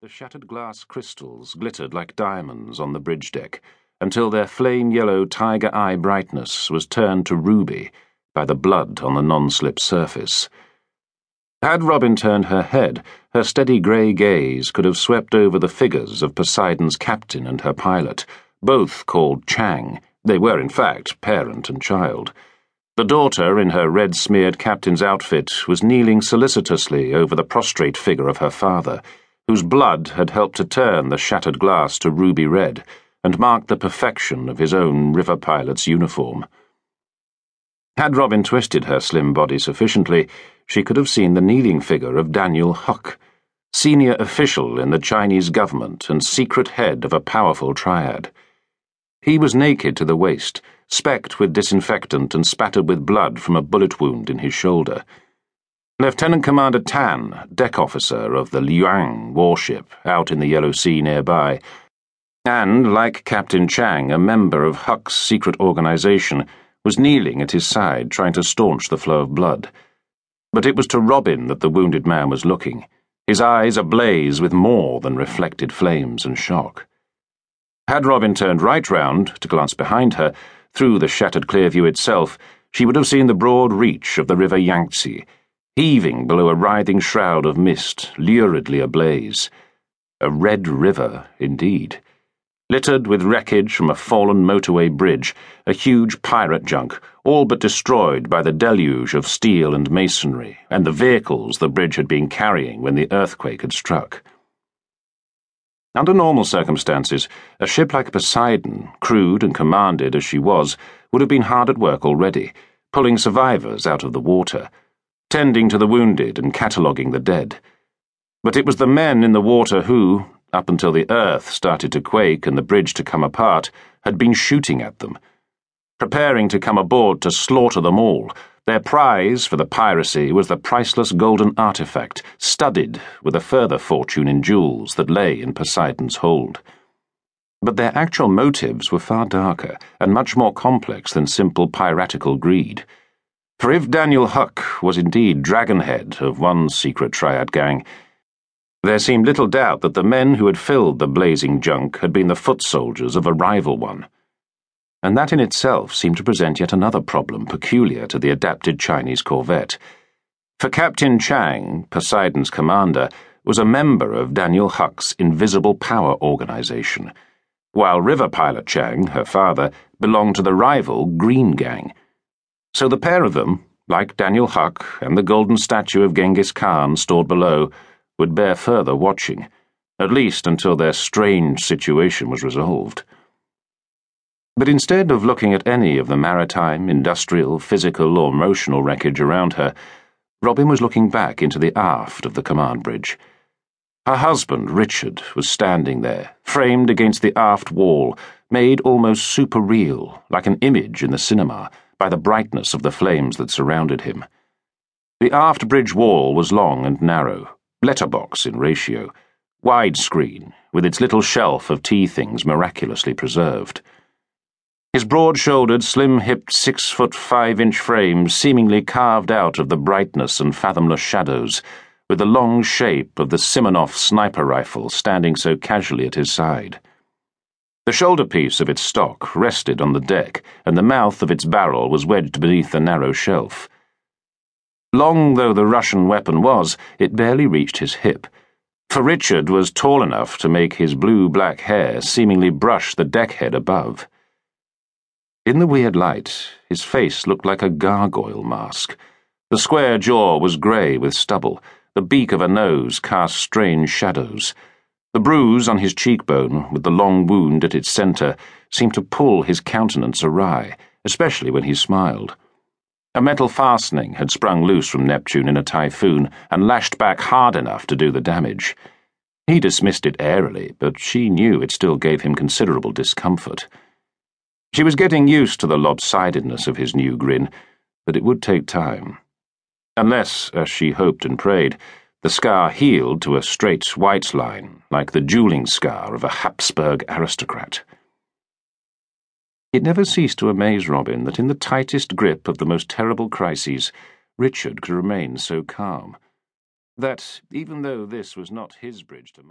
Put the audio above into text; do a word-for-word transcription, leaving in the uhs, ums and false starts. The shattered glass crystals glittered like diamonds on the bridge deck, until their flame-yellow tiger-eye brightness was turned to ruby by the blood on the non-slip surface. Had Robin turned her head, her steady grey gaze could have swept over the figures of Poseidon's captain and her pilot, both called Chang. They were, in fact, parent and child. The daughter, in her red-smeared captain's outfit, was kneeling solicitously over the prostrate figure of her father, whose blood had helped to turn the shattered glass to ruby red, and marked the perfection of his own river pilot's uniform. Had Robin twisted her slim body sufficiently, she could have seen the kneeling figure of Daniel Huuk, senior official in the Chinese government and secret head of a powerful triad. He was naked to the waist, specked with disinfectant and spattered with blood from a bullet wound in his shoulder. Lieutenant Commander Tan, deck officer of the Liang warship out in the Yellow Sea nearby, and, like Captain Chang, a member of Huck's secret organization, was kneeling at his side trying to staunch the flow of blood. But it was to Robin that the wounded man was looking, his eyes ablaze with more than reflected flames and shock. Had Robin turned right round to glance behind her, through the shattered clear view itself, she would have seen the broad reach of the river Yangtze, heaving below a writhing shroud of mist, luridly ablaze. A red river, indeed. Littered with wreckage from a fallen motorway bridge, a huge pirate junk, all but destroyed by the deluge of steel and masonry, and the vehicles the bridge had been carrying when the earthquake had struck. Under normal circumstances, a ship like Poseidon, crewed and commanded as she was, would have been hard at work already, pulling survivors out of the water, tending to the wounded and cataloguing the dead. But it was the men in the water who, up until the earth started to quake and the bridge to come apart, had been shooting at them, preparing to come aboard to slaughter them all. Their prize for the piracy was the priceless golden artifact, studded with a further fortune in jewels that lay in Poseidon's hold. But their actual motives were far darker and much more complex than simple piratical greed. For if Daniel Huuk was indeed Dragonhead of one secret triad gang, there seemed little doubt that the men who had filled the blazing junk had been the foot soldiers of a rival one. And that in itself seemed to present yet another problem peculiar to the adapted Chinese corvette. For Captain Chang, Poseidon's commander, was a member of Daniel Huck's Invisible Power organization, while river pilot Chang, her father, belonged to the rival Green Gang. So the pair of them, like Daniel Huuk and the golden statue of Genghis Khan stored below, would bear further watching, at least until their strange situation was resolved. But instead of looking at any of the maritime, industrial, physical, or emotional wreckage around her, Robin was looking back into the aft of the command bridge. Her husband, Richard, was standing there, framed against the aft wall, made almost superreal, like an image in the cinema, by the brightness of the flames that surrounded him. The aft bridge wall was long and narrow, letterbox in ratio, widescreen, with its little shelf of tea things miraculously preserved. His broad-shouldered, slim-hipped, six-foot-five-inch frame seemingly carved out of the brightness and fathomless shadows, with the long shape of the Simonov sniper rifle standing so casually at his side. The shoulder piece of its stock rested on the deck, and the mouth of its barrel was wedged beneath the narrow shelf. Long though the Russian weapon was, it barely reached his hip, for Richard was tall enough to make his blue-black hair seemingly brush the deckhead above. In the weird light, his face looked like a gargoyle mask. The square jaw was grey with stubble, the beak of a nose cast strange shadows. The bruise on his cheekbone, with the long wound at its centre, seemed to pull his countenance awry, especially when he smiled. A metal fastening had sprung loose from Neptune in a typhoon and lashed back hard enough to do the damage. He dismissed it airily, but she knew it still gave him considerable discomfort. She was getting used to the lopsidedness of his new grin, but it would take time. Unless, as she hoped and prayed, the scar healed to a straight white line, like the dueling scar of a Habsburg aristocrat. It never ceased to amaze Robin that in the tightest grip of the most terrible crises, Richard could remain so calm. That, even though this was not his bridge to...